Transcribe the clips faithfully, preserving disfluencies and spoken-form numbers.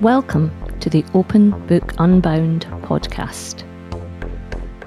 Welcome to the Open Book Unbound podcast.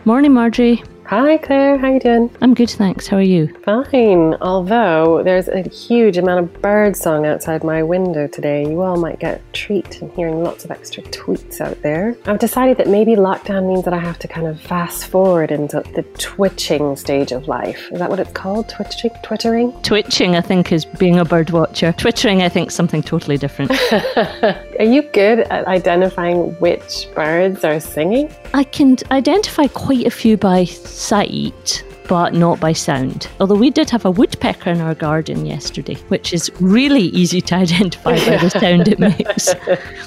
Morning, Marjorie. Hi, Claire. How are you doing? I'm good, thanks. How are you? Fine. Although there's a huge amount of bird song outside my window today. You all might get a treat and hearing lots of extra tweets out there. I've decided that maybe lockdown means that I have to kind of fast forward into the twitching stage of life. Is that what it's called? Twitching? Twittering? Twitching, I think, is being a bird watcher. Twittering, I think, is something totally different. Are you good at identifying which birds are singing? I can identify quite a few by sight, but not by sound. Although we did have a woodpecker in our garden yesterday, which is really easy to identify by the sound it makes.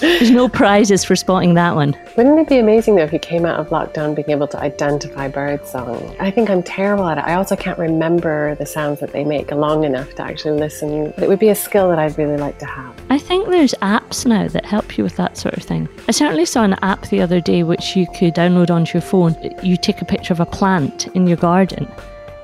There's no prizes for spotting that one. Wouldn't it be amazing though if you came out of lockdown being able to identify birdsong? I think I'm terrible at it. I also can't remember the sounds that they make long enough to actually listen. It would be a skill that I'd really like to have. I think there's apps now that help you with that sort of thing. I certainly saw an app the other day which you could download onto your phone. You take a picture of a plant in your garden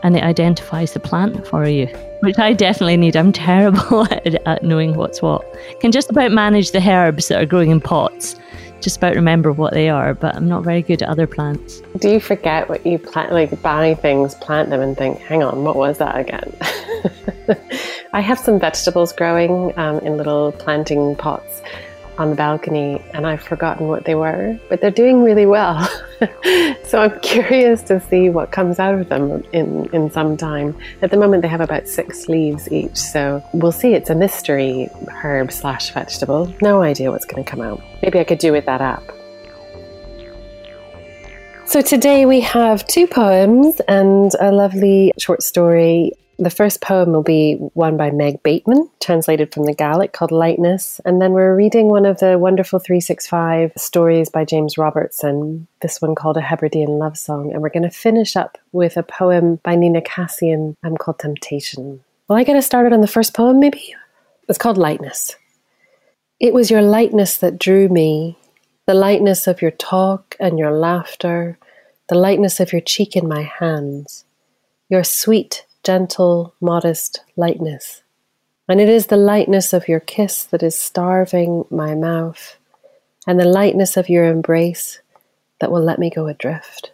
and it identifies the plant for you, which I definitely need. I'm terrible at, at knowing what's what. Can just about manage the herbs that are growing in pots, just about remember what they are, but I'm not very good at other plants. Do you forget what you plant, like buy things, plant them and think, hang on, what was that again? I have some vegetables growing um, in little planting pots on the balcony and I've forgotten what they were, but they're doing really well. So I'm curious to see what comes out of them in, in some time. At the moment they have about six leaves each, so we'll see. It's a mystery herb slash vegetable. No idea what's going to come out. Maybe I could do with that app. So today we have two poems and a lovely short story. The first poem will be one by Meg Bateman, translated from the Gaelic, called Lightness. And then we're reading one of the wonderful three sixty-five stories by James Robertson, this one called A Hebridean Love Song. And we're going to finish up with a poem by Nina Cassian um, called Temptation. Well, I get us started on the first poem, maybe? It's called Lightness. It was your lightness that drew me, the lightness of your talk and your laughter, the lightness of your cheek in my hands, your sweet gentle, modest lightness. And it is the lightness of your kiss that is starving my mouth, and the lightness of your embrace that will let me go adrift.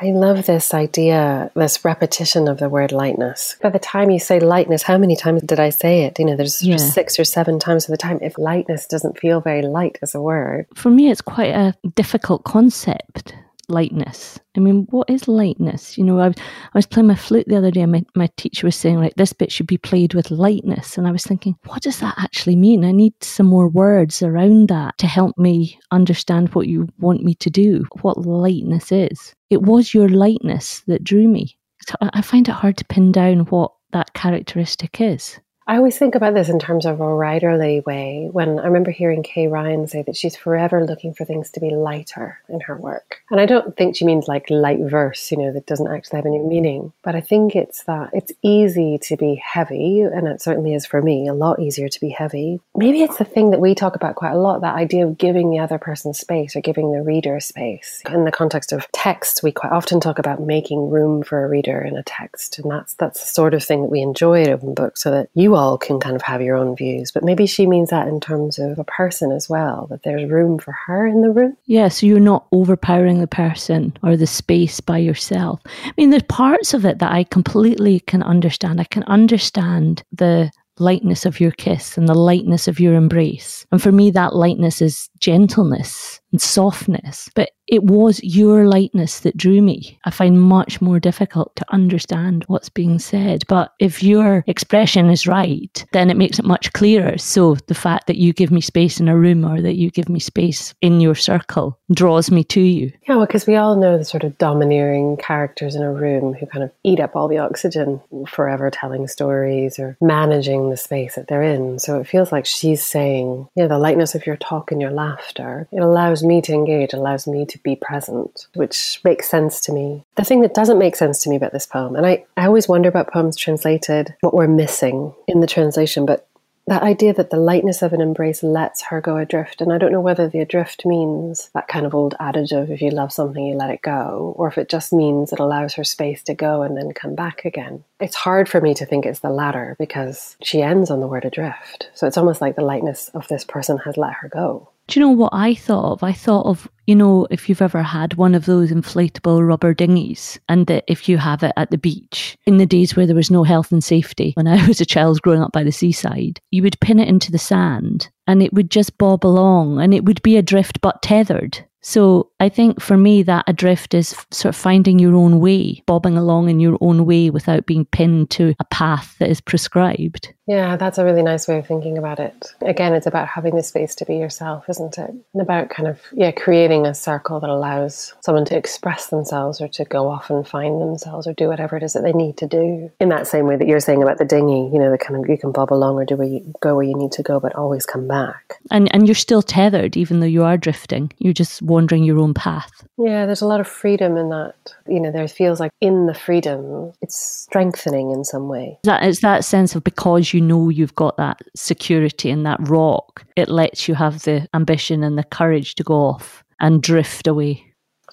I love this idea, this repetition of the word lightness. By the time you say lightness, how many times did I say it? You know, there's yeah. six or seven times of the time. If lightness doesn't feel very light as a word. For me, it's quite a difficult concept. Lightness. I mean, what is lightness? You know, I, I was playing my flute the other day and my, my teacher was saying, like, this bit should be played with lightness. And I was thinking, what does that actually mean? I need some more words around that to help me understand what you want me to do, what lightness is. It was your lightness that drew me. So I find it hard to pin down what that characteristic is. I always think about this in terms of a writerly way, when I remember hearing Kay Ryan say that she's forever looking for things to be lighter in her work. And I don't think she means like light verse, you know, that doesn't actually have any meaning. But I think it's that it's easy to be heavy, and it certainly is for me, a lot easier to be heavy. Maybe it's the thing that we talk about quite a lot, that idea of giving the other person space or giving the reader space. In the context of text, we quite often talk about making room for a reader in a text. And that's, that's the sort of thing that we enjoy at Open Book, so that you all can kind of have your own views, but maybe she means that in terms of a person as well, that there's room for her in the room. Yeah, so you're not overpowering the person or the space by yourself. I mean, there's parts of it that I completely can understand. I can understand the lightness of your kiss and the lightness of your embrace. And for me, that lightness is gentleness and softness. But it was your lightness that drew me. I find much more difficult to understand what's being said. But if your expression is right, then it makes it much clearer. So the fact that you give me space in a room or that you give me space in your circle draws me to you. Yeah, well, because we all know the sort of domineering characters in a room who kind of eat up all the oxygen, forever telling stories or managing the space that they're in. So it feels like she's saying, yeah, the lightness of your talk and your laughter, it allows me to engage, allows me to be present, which makes sense to me. The thing that doesn't make sense to me about this poem, and I, I always wonder about poems translated, what we're missing in the translation, but that idea that the lightness of an embrace lets her go adrift. And I don't know whether the adrift means that kind of old adage of if you love something, you let it go, or if it just means it allows her space to go and then come back again. It's hard for me to think it's the latter because she ends on the word adrift. So it's almost like the lightness of this person has let her go. Do you know what I thought of? I thought of, you know, if you've ever had one of those inflatable rubber dinghies, and that if you have it at the beach, in the days where there was no health and safety, when I was a child growing up by the seaside, you would pin it into the sand and it would just bob along and it would be adrift but tethered. So I think for me that adrift is sort of finding your own way, bobbing along in your own way without being pinned to a path that is prescribed. Yeah, that's a really nice way of thinking about it. Again, it's about having the space to be yourself, isn't it? And about kind of, yeah, creating a circle that allows someone to express themselves or to go off and find themselves or do whatever it is that they need to do. In that same way that you're saying about the dinghy, you know, the kind of, you can bob along or do where you go where you need to go, but always come back. And and you're still tethered, even though you are drifting. You're just wandering your own path. Yeah, there's a lot of freedom in that. You know, there feels like in the freedom, it's strengthening in some way. That, it's that sense of, because you know you've got that security and that rock, it lets you have the ambition and the courage to go off and drift away.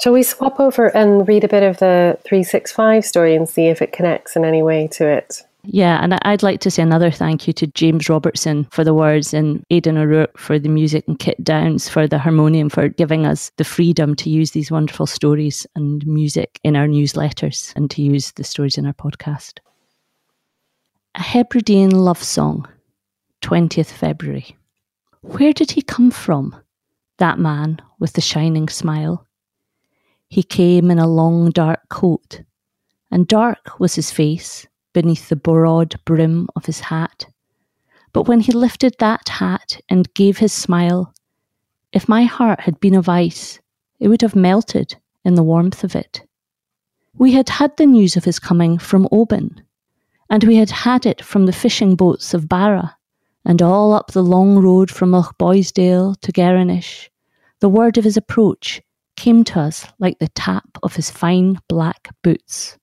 Shall we swap over and read a bit of the three six five story and see if it connects in any way to it? Yeah, and I'd like to say another thank you to James Robertson for the words, and Aidan O'Rourke for the music, and Kit Downs for the harmonium, for giving us the freedom to use these wonderful stories and music in our newsletters and to use the stories in our podcast. A Hebridean Love Song, twentieth of February. Where did he come from, that man with the shining smile? He came in a long dark coat, and dark was his face beneath the broad brim of his hat. But when he lifted that hat and gave his smile, if my heart had been of ice, it would have melted in the warmth of it. We had had the news of his coming from Oban, and we had had it from the fishing boats of Barra, and all up the long road from Lochboysdale to Gerenish. The word of his approach came to us like the tap of his fine black boots.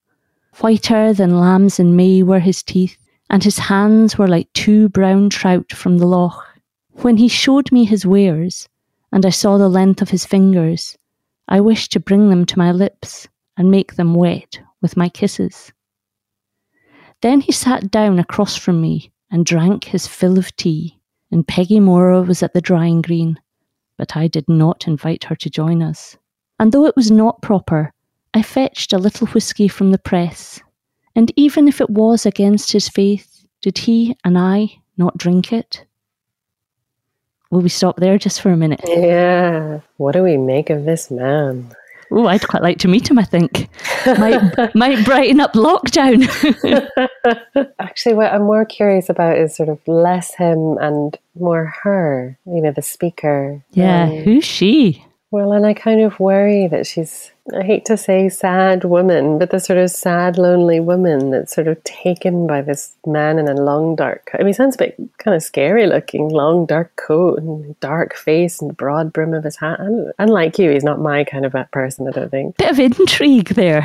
Whiter than lambs in May were his teeth, and his hands were like two brown trout from the loch. When he showed me his wares, and I saw the length of his fingers, I wished to bring them to my lips and make them wet with my kisses. Then he sat down across from me and drank his fill of tea, and Peggy Morrow was at the drying green, but I did not invite her to join us. And though it was not proper, I fetched a little whisky from the press, and even if it was against his faith, did he and I not drink it? Will we stop there just for a minute? Yeah. What do we make of this man? Oh, I'd quite like to meet him, I think. Might, might brighten up lockdown. Actually, what I'm more curious about is sort of less him and more her, you know, the speaker. Yeah, um, who's she? Well, and I kind of worry that she's, I hate to say sad woman, but the sort of sad, lonely woman that's sort of taken by this man in a long, dark, I mean, he sounds a bit kind of scary looking, long, dark coat and dark face and broad brim of his hat. And unlike you, he's not my kind of person, I don't think. Bit of intrigue there.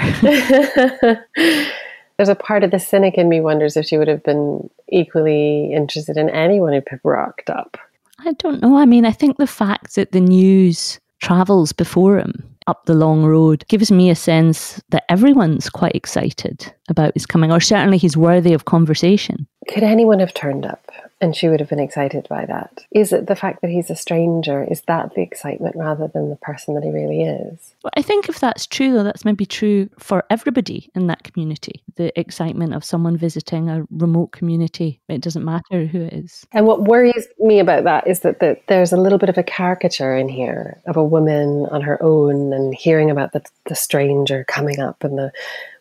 There's a part of the cynic in me wonders if she would have been equally interested in anyone who rocked up. I don't know. I mean, I think the fact that the news travels before him up the long road gives me a sense that everyone's quite excited about his coming, or certainly he's worthy of conversation. Could anyone have turned up and she would have been excited by that? Is it the fact that he's a stranger? Is that the excitement rather than the person that he really is? Well, I think if that's true, though, that's maybe true for everybody in that community. The excitement of someone visiting a remote community, it doesn't matter who it is. And what worries me about that is that, that there's a little bit of a caricature in here of a woman on her own and hearing about the, the stranger coming up, and the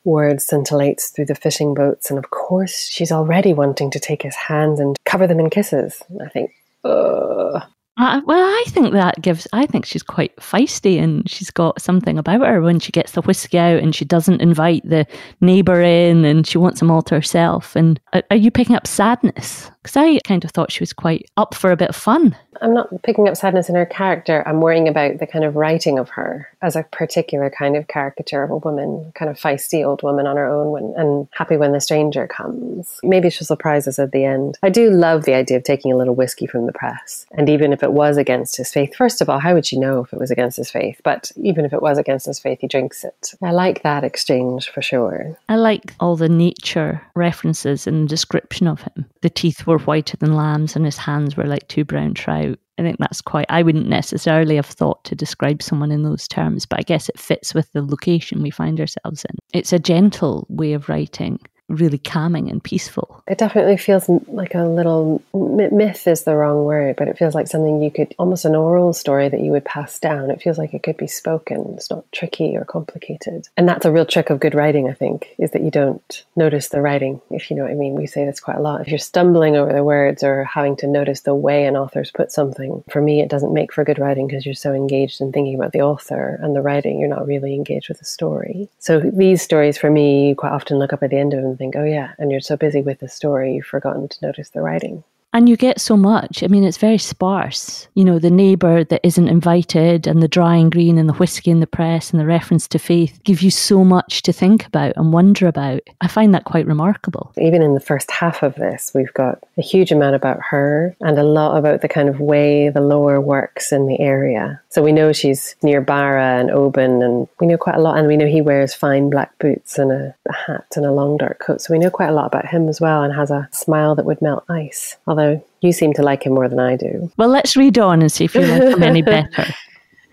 word scintillates through the fishing boats, and of course she's already wanting to take his hands and cover them in kisses. I think, ugh. I, well, I think that gives, I think she's quite feisty, and she's got something about her when she gets the whiskey out and she doesn't invite the neighbour in and she wants them all to herself. And are, are you picking up sadness? Because I kind of thought she was quite up for a bit of fun. I'm not picking up sadness in her character. I'm worrying about the kind of writing of her as a particular kind of caricature of a woman, kind of feisty old woman on her own when, and happy when the stranger comes. Maybe she'll surprise us at the end. I do love the idea of taking a little whiskey from the press. And even if it was against his faith, first of all, how would she know if it was against his faith? But even if it was against his faith, he drinks it. I like that exchange for sure. I like all the nature references and description of him. The teeth were whiter than lambs and his hands were like two brown trout. I think that's quite, I wouldn't necessarily have thought to describe someone in those terms, but I guess it fits with the location we find ourselves in. It's a gentle way of writing, really calming and peaceful. It definitely feels like a little, myth is the wrong word, but it feels like something you could, almost an oral story that you would pass down. It feels like it could be spoken. It's not tricky or complicated. And that's a real trick of good writing, I think, is that you don't notice the writing, if you know what I mean. We say this quite a lot. If you're stumbling over the words or having to notice the way an author's put something, for me, it doesn't make for good writing because you're so engaged in thinking about the author and the writing, you're not really engaged with the story. So these stories, for me, you quite often look up at the end of them think, oh yeah, and you're so busy with the story you've forgotten to notice the writing. And you get so much. I mean, it's very sparse. You know, the neighbour that isn't invited and the dry and green and the whiskey in the press and the reference to faith give you so much to think about and wonder about. I find that quite remarkable. Even in the first half of this, we've got a huge amount about her and a lot about the kind of way the lore works in the area. So we know she's near Barra and Oban, and we know quite a lot. And we know he wears fine black boots and a, a hat and a long dark coat. So we know quite a lot about him as well, and has a smile that would melt ice. Although you seem to like him more than I do. Well, let's read on and see if you like him any better.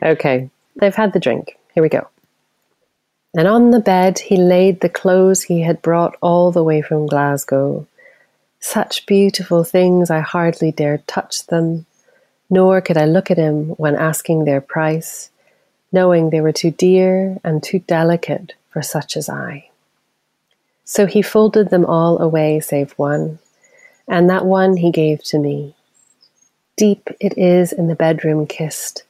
Okay, they've had the drink. Here we go. And on the bed he laid the clothes he had brought all the way from Glasgow. Such beautiful things I hardly dared touch them, nor could I look at him when asking their price, knowing they were too dear and too delicate for such as I. So he folded them all away save one, and that one he gave to me. Deep it is in the bedroom kissed,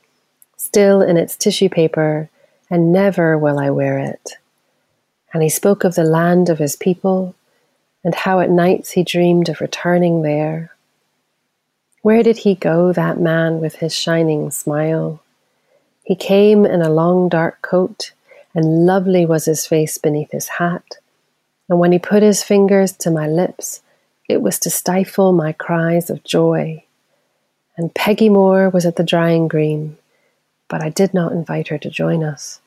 still in its tissue paper, and never will I wear it. And he spoke of the land of his people, and how at nights he dreamed of returning there. Where did he go, that man with his shining smile? He came in a long dark coat, and lovely was his face beneath his hat. And when he put his fingers to my lips, it was to stifle my cries of joy. And Peggy Moore was at the drying green, but I did not invite her to join us.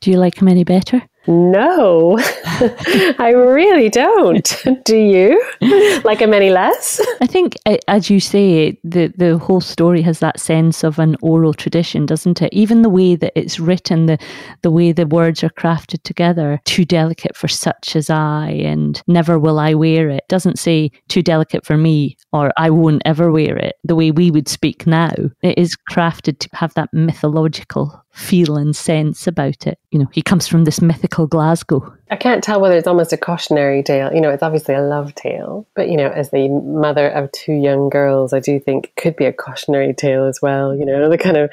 Do you like him any better? No, I really don't. Do you? Like him any less? I think, as you say, the, the whole story has that sense of an oral tradition, doesn't it? Even the way that it's written, the, the way the words are crafted together, too delicate for such as I and never will I wear it, doesn't say too delicate for me or I won't ever wear it, the way we would speak now. It is crafted to have that mythological feel and sense about it. You know, he comes from this mythical Glasgow. I can't tell whether it's almost a cautionary tale. You know, it's obviously a love tale, but, you know, as the mother of two young girls, I do think it could be a cautionary tale as well. You know, the kind of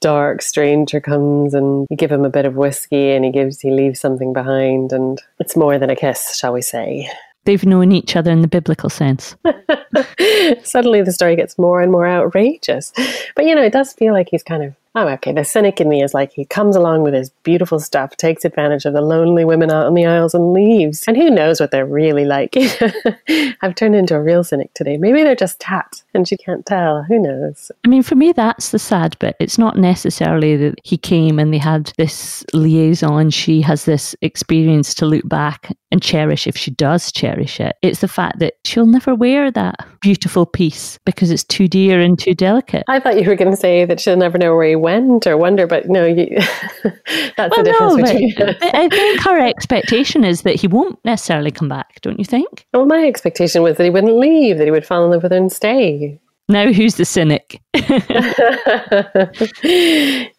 dark stranger comes and you give him a bit of whiskey and he gives, he leaves something behind, and it's more than a kiss, shall we say. They've known each other in the biblical sense. Suddenly the story gets more and more outrageous. But, you know, it does feel like he's kind of, oh, okay, the cynic in me is like, he comes along with his beautiful stuff, takes advantage of the lonely women out on the aisles and leaves. And who knows what they're really like. I've turned into a real cynic today. Maybe they're just tapped and she can't tell. Who knows? I mean, for me, that's the sad bit. It's not necessarily that he came and they had this liaison. She has this experience to look back and cherish if she does cherish it. It's the fact that she'll never wear that beautiful piece because it's too dear and too delicate. I thought you were going to say that she'll never know where he went or wonder, but no, you, that's well, the difference no, between us. I think her expectation is that he won't necessarily come back, don't you think? Well, my expectation was that he wouldn't leave, that he would fall in love with her and stay. Now who's the cynic?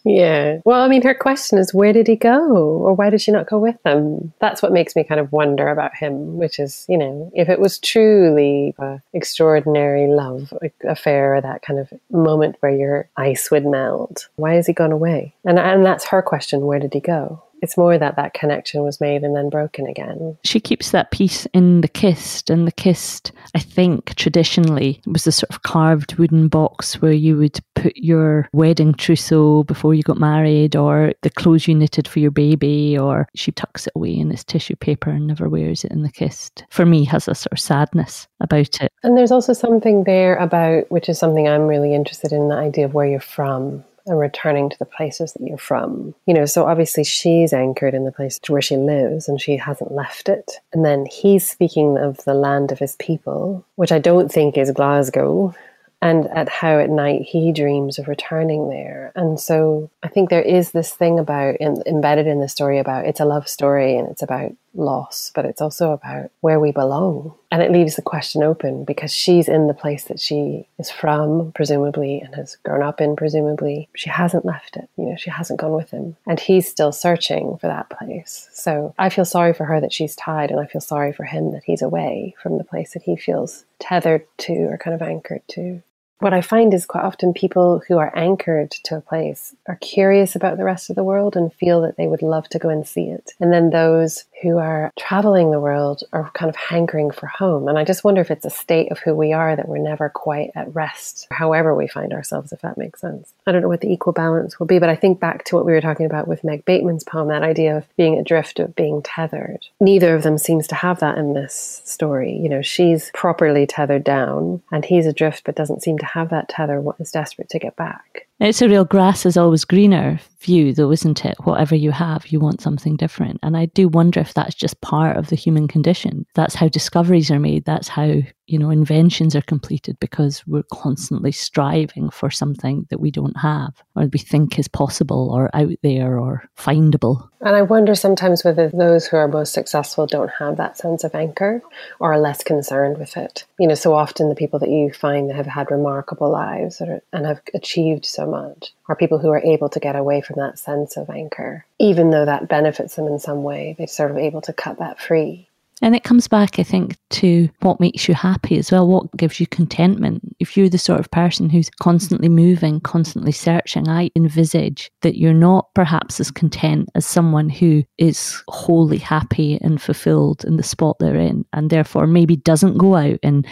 Yeah. Well, I mean, her question is, where did he go? Or why did she not go with him? That's what makes me kind of wonder about him, which is, you know, if it was truly an extraordinary love affair, or that kind of moment where your ice would melt, why has he gone away? And, and that's her question, where did he go? It's more that that connection was made and then broken again. She keeps that piece in the kist, and the kist, I think, traditionally was the sort of carved wooden box where you would put your wedding trousseau before you got married, or the clothes you knitted for your baby, or she tucks it away in this tissue paper and never wears it in the kist. For me, has a sort of sadness about it. And there's also something there about, which is something I'm really interested in, the idea of where you're from. And returning to the places that you're from. You know, so obviously she's anchored in the place where she lives and she hasn't left it. And then he's speaking of the land of his people, which I don't think is Glasgow, and at how at night he dreams of returning there. And so I think there is this thing about, in, embedded in the story about, it's a love story and it's about loss, but it's also about where we belong. And it leaves the question open because she's in the place that she is from, presumably, and has grown up in, presumably. She hasn't left it. You know, she hasn't gone with him. And he's still searching for that place. So I feel sorry for her that she's tied, and I feel sorry for him that he's away from the place that he feels tethered to or kind of anchored to. What I find is quite often people who are anchored to a place are curious about the rest of the world and feel that they would love to go and see it. And then those who are traveling the world are kind of hankering for home. And I just wonder if it's a state of who we are that we're never quite at rest, however we find ourselves, if that makes sense. I don't know what the equal balance will be, but I think back to what we were talking about with Meg Bateman's poem, that idea of being adrift, of being tethered. Neither of them seems to have that in this story. You know, she's properly tethered down and he's adrift, but doesn't seem to have that tether, what is desperate to get back. It's a real grass is always greener view though, isn't it? Whatever you have, you want something different. And I do wonder if that's just part of the human condition. That's how discoveries are made. That's how, you know, inventions are completed, because we're constantly striving for something that we don't have, or we think is possible or out there or findable. And I wonder sometimes whether those who are most successful don't have that sense of anchor or are less concerned with it. You know, so often the people that you find that have had remarkable lives or, and have achieved so much are people who are able to get away from that sense of anchor. Even though that benefits them in some way, they're sort of able to cut that free. And it comes back, I think, to what makes you happy as well, what gives you contentment. If you're the sort of person who's constantly moving, constantly searching, I envisage that you're not perhaps as content as someone who is wholly happy and fulfilled in the spot they're in, and therefore maybe doesn't go out and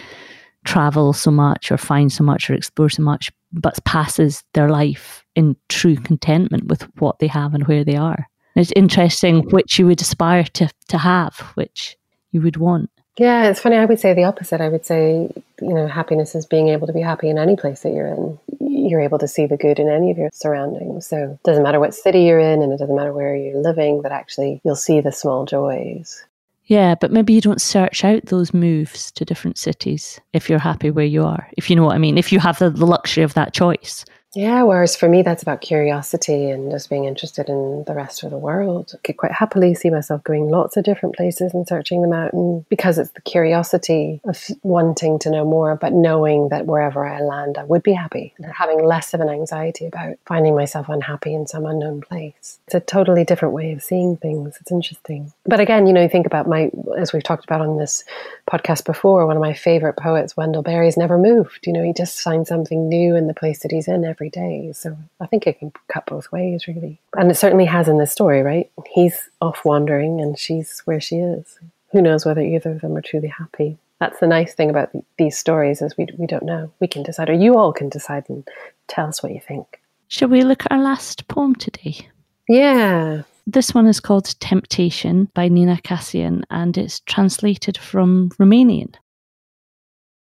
travel so much or find so much or explore so much, but passes their life in true contentment with what they have and where they are. It's interesting which you would aspire to, to have, which you would want. Yeah, it's funny. I would say the opposite. I would say, you know, happiness is being able to be happy in any place that you're in. You're able to see the good in any of your surroundings. So it doesn't matter what city you're in, and it doesn't matter where you're living, that actually you'll see the small joys. Yeah, but maybe you don't search out those moves to different cities if you're happy where you are, if you know what I mean, if you have the, the luxury of that choice. Yeah, whereas for me, that's about curiosity and just being interested in the rest of the world. I could quite happily see myself going lots of different places and searching them out, and because it's the curiosity of wanting to know more, but knowing that wherever I land, I would be happy, and having less of an anxiety about finding myself unhappy in some unknown place. It's a totally different way of seeing things. It's interesting. But again, you know, think about my, as we've talked about on this podcast before, one of my favorite poets, Wendell Berry, has never moved. You know, he just finds something new in the place that he's in every every day. So I think it can cut both ways, really. And it certainly has in this story, right? He's off wandering and she's where she is. Who knows whether either of them are truly happy. That's the nice thing about th- these stories, is we, we don't know. We can decide, or you all can decide and tell us what you think. Shall we look at our last poem today? Yeah. This one is called Temptation by Nina Cassian, and it's translated from Romanian.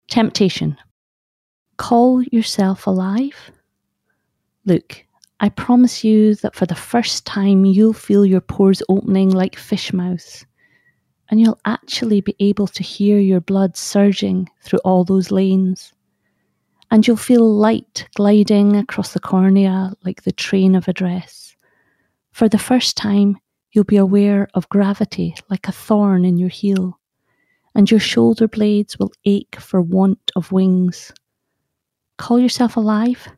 Temptation. Call yourself alive? Look, I promise you that for the first time you'll feel your pores opening like fish mouths, and you'll actually be able to hear your blood surging through all those lanes, and you'll feel light gliding across the cornea like the train of a dress. For the first time, you'll be aware of gravity like a thorn in your heel, and your shoulder blades will ache for want of wings. Call yourself alive?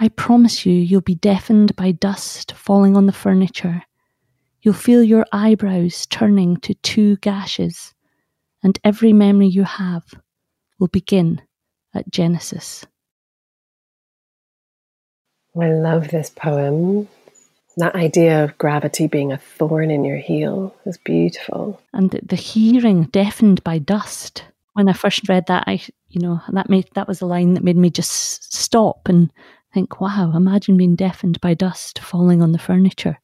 I promise you, you'll be deafened by dust falling on the furniture. You'll feel your eyebrows turning to two gashes, and every memory you have will begin at Genesis. I love this poem. That idea of gravity being a thorn in your heel is beautiful. And the hearing deafened by dust. When I first read that, I, you know, that made that was a line that made me just stop and think, wow, imagine being deafened by dust falling on the furniture.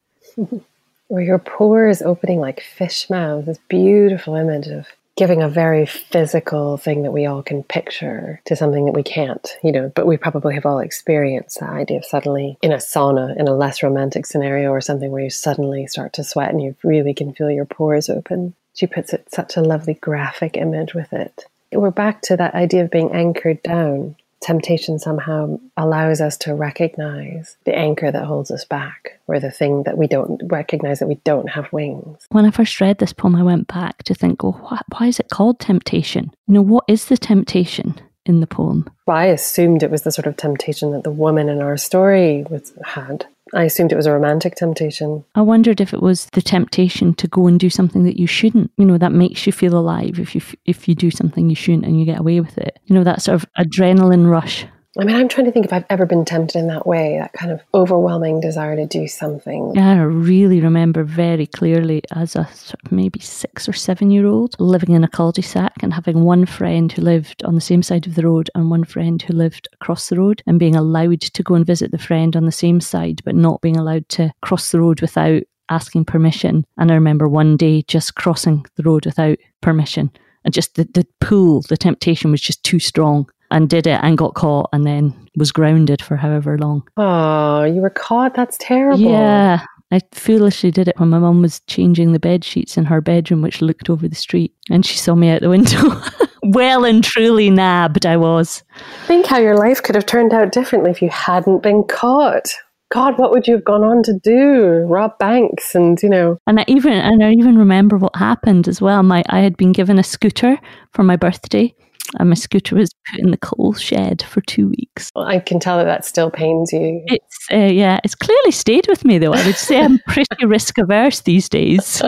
Or your pores opening like fish mouths. This beautiful image of giving a very physical thing that we all can picture to something that we can't, you know, but we probably have all experienced that idea of suddenly in a sauna, in a less romantic scenario or something where you suddenly start to sweat and you really can feel your pores open. She puts it such a lovely graphic image with it. We're back to that idea of being anchored down. Temptation somehow allows us to recognize the anchor that holds us back, or the thing that we don't recognize, that we don't have wings. When I first read this poem, I went back to think, well, wh- why is it called temptation? You know, what is the temptation in the poem? Well, I assumed it was the sort of temptation that the woman in our story was, had. I assumed it was a romantic temptation. I wondered if it was the temptation to go and do something that you shouldn't. You know, that makes you feel alive if you if you do something you shouldn't and you get away with it. You know, that sort of adrenaline rush. I mean, I'm trying to think if I've ever been tempted in that way, that kind of overwhelming desire to do something. Yeah, I really remember very clearly as a sort of maybe six or seven year old living in a cul-de-sac and having one friend who lived on the same side of the road and one friend who lived across the road, and being allowed to go and visit the friend on the same side but not being allowed to cross the road without asking permission. And I remember one day just crossing the road without permission, and just the, the pull, the temptation was just too strong. And did it and got caught and then was grounded for however long. Oh, you were caught? That's terrible. Yeah. I foolishly did it when my mum was changing the bed sheets in her bedroom, which looked over the street. And she saw me out the window. Well and truly nabbed I was. Think how your life could have turned out differently if you hadn't been caught. God, what would you have gone on to do? Rob banks and, you know. And I even, and I even remember what happened as well. My, I had been given a scooter for my birthday. And my scooter was put in the coal shed for two weeks. Well, I can tell that that still pains you. It's uh, yeah, it's clearly stayed with me though. I would say I'm pretty risk averse these days.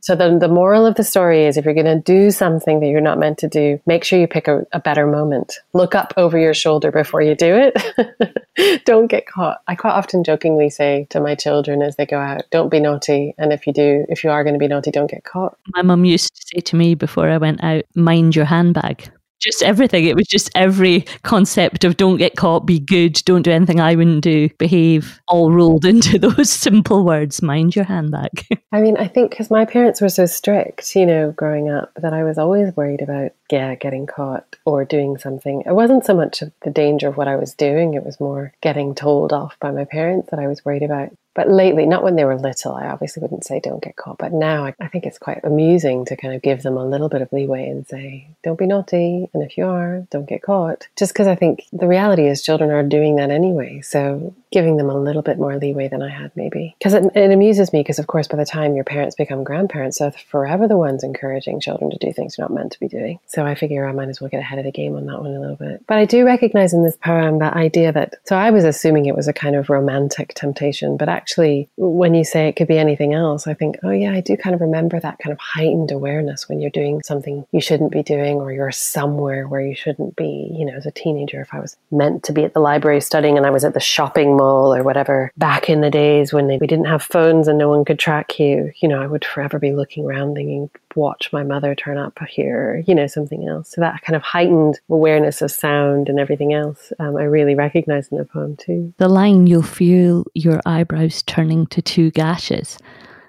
So the, the moral of the story is, if you're going to do something that you're not meant to do, make sure you pick a, a better moment. Look up over your shoulder before you do it. Don't get caught. I quite often jokingly say to my children as they go out, don't be naughty. And if you do, if you are going to be naughty, don't get caught. My mum used to say to me before I went out, mind your handbag. Just everything. It was just every concept of don't get caught, be good, don't do anything I wouldn't do, behave, all rolled into those simple words, mind your handbag. I mean, I think because my parents were so strict, you know, growing up, that I was always worried about, yeah, getting caught or doing something. It wasn't so much of the danger of what I was doing. It was more getting told off by my parents that I was worried about. But lately, not when they were little, I obviously wouldn't say don't get caught. But now I, I think it's quite amusing to kind of give them a little bit of leeway and say, don't be naughty. And if you are, don't get caught. Just because I think the reality is children are doing that anyway. So giving them a little bit more leeway than I had maybe. Because it, it amuses me because, of course, by the time your parents become grandparents, they're forever the ones encouraging children to do things they're not meant to be doing. So I figure I might as well get ahead of the game on that one a little bit. But I do recognize in this poem that idea that, so I was assuming it was a kind of romantic temptation, but actually, Actually, when you say it could be anything else, I think, oh yeah, I do kind of remember that kind of heightened awareness when you're doing something you shouldn't be doing, or you're somewhere where you shouldn't be. You know, as a teenager, if I was meant to be at the library studying and I was at the shopping mall or whatever, back in the days when they, we didn't have phones and no one could track you, you know, I would forever be looking around thinking, watch my mother turn up here, you know, something else. So that kind of heightened awareness of sound and everything else, um, I really recognize in the poem too. The line, you'll feel your eyebrows turning to two gashes.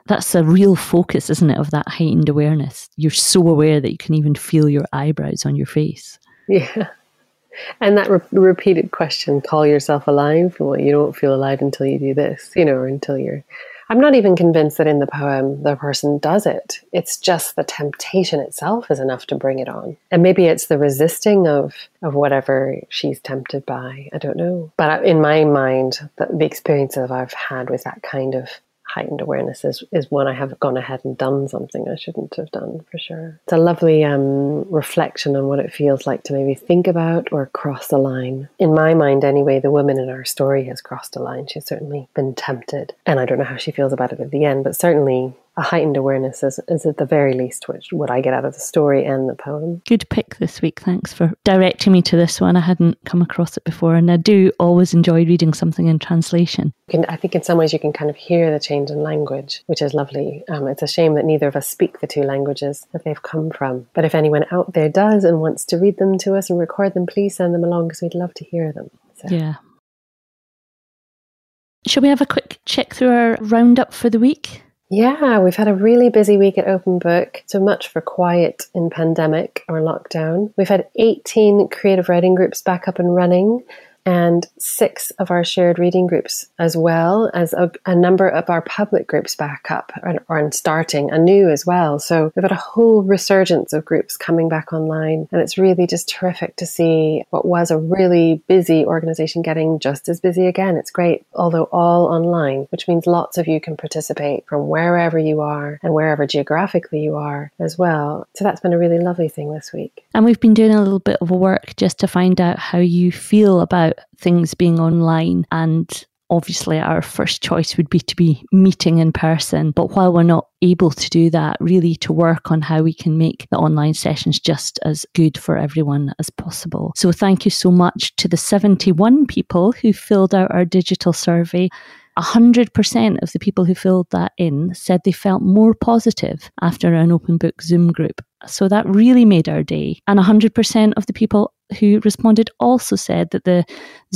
That's a real focus, isn't it, of that heightened awareness. You're so aware that you can even feel your eyebrows on your face. Yeah. And that re- repeated question, call yourself alive. Well, you don't feel alive until you do this, you know, or until you're... I'm not even convinced that in the poem the person does it. It's just the temptation itself is enough to bring it on. And maybe it's the resisting of, of whatever she's tempted by. I don't know. But in my mind, the, the experience that I've had with that kind of heightened awareness is, is when I have gone ahead and done something I shouldn't have done, for sure. It's a lovely um, reflection on what it feels like to maybe think about or cross a line. In my mind anyway, the woman in our story has crossed a line. She's certainly been tempted, and I don't know how she feels about it at the end, but certainly a heightened awareness is, is at the very least which what I get out of the story and the poem. Good pick this week. Thanks for directing me to this one. I hadn't come across it before, and I do always enjoy reading something in translation. You can, I think in some ways you can kind of hear the change in language, which is lovely. Um, it's a shame that neither of us speak the two languages that they've come from. But if anyone out there does and wants to read them to us and record them, please send them along because we'd love to hear them. So. Yeah. Shall we have a quick check through our roundup for the week? Yeah, we've had a really busy week at Open Book. So much for quiet in pandemic or lockdown. We've had eighteen creative writing groups back up and running, and six of our shared reading groups, as well as a, a number of our public groups back up or, or starting anew as well. So we've had a whole resurgence of groups coming back online, and it's really just terrific to see what was a really busy organization getting just as busy again. It's great, although all online, which means lots of you can participate from wherever you are and wherever geographically you are as well. So that's been a really lovely thing this week. And we've been doing a little bit of work just to find out how you feel about things being online, and obviously our first choice would be to be meeting in person, but while we're not able to do that, really to work on how we can make the online sessions just as good for everyone as possible. So thank you so much to the seventy-one people who filled out our digital survey. one hundred percent of the people who filled that in said they felt more positive after an Open Book Zoom group. So that really made our day. And one hundred percent of the people who responded also said that the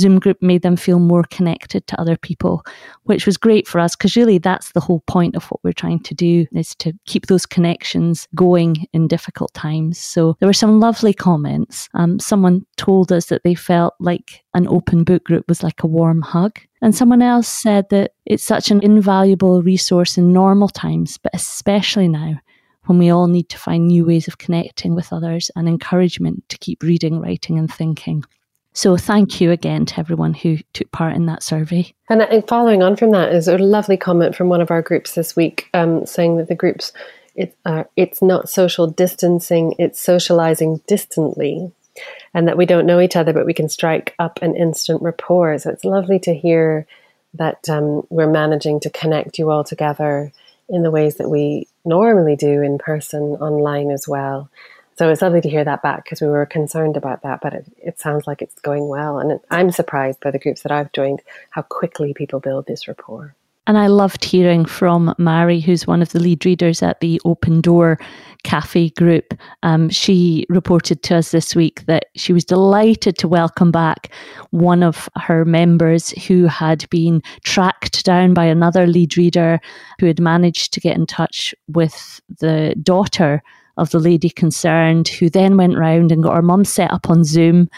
Zoom group made them feel more connected to other people, which was great for us because really that's the whole point of what we're trying to do, is to keep those connections going in difficult times. So there were some lovely comments. Um, someone told us that they felt like an Open Book group was like a warm hug. And someone else said that it's such an invaluable resource in normal times, but especially now, when we all need to find new ways of connecting with others and encouragement to keep reading, writing and thinking. So thank you again to everyone who took part in that survey. And, and following on from that is a lovely comment from one of our groups this week um, saying that the group's, it, uh, it's not social distancing, it's socializing distantly. And that we don't know each other, but we can strike up an instant rapport. So it's lovely to hear that um, we're managing to connect you all together in the ways that we normally do in person, online as well. So it's lovely to hear that back because we were concerned about that, but it, it sounds like it's going well. And it, I'm surprised by the groups that I've joined, how quickly people build this rapport. And I loved hearing from Marie, who's one of the lead readers at the Open Door Cafe group. Um, she reported to us this week that she was delighted to welcome back one of her members who had been tracked down by another lead reader who had managed to get in touch with the daughter of the lady concerned, who then went round and got her mum set up on Zoom.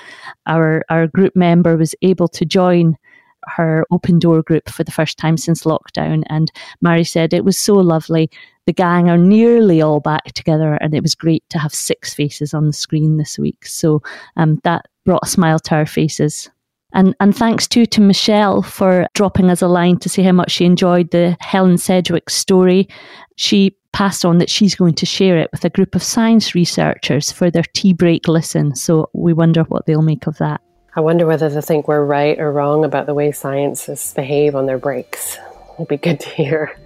Our, our group member was able to join her Open Door group for the first time since lockdown, and Mary said it was so lovely. The gang are nearly all back together, and it was great to have six faces on the screen this week. So um, that brought a smile to our faces. And and thanks too to Michelle for dropping us a line to say how much she enjoyed the Helen Sedgwick story. She passed on that she's going to share it with a group of science researchers for their tea break listen. So we wonder what they'll make of that. I wonder whether they think we're right or wrong about the way scientists behave on their breaks. It'd be good to hear.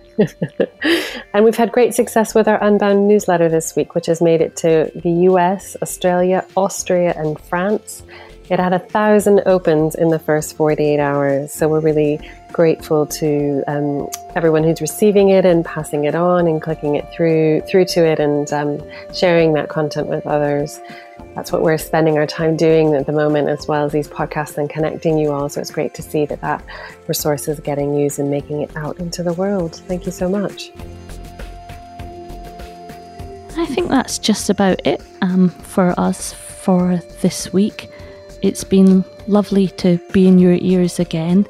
And we've had great success with our Unbound newsletter this week, which has made it to the U S, Australia, Austria, and France. It had a thousand opens in the first forty-eight hours. So we're really grateful to um, everyone who's receiving it and passing it on and clicking it through, through to it and um, sharing that content with others. That's what we're spending our time doing at the moment, as well as these podcasts and connecting you all. So it's great to see that that resource is getting used and making it out into the world. Thank you so much. I think that's just about it um, for us for this week. It's been lovely to be in your ears again,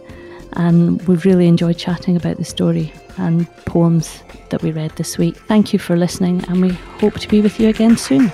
and we've really enjoyed chatting about the story and poems that we read this week. Thank you for listening, and we hope to be with you again soon.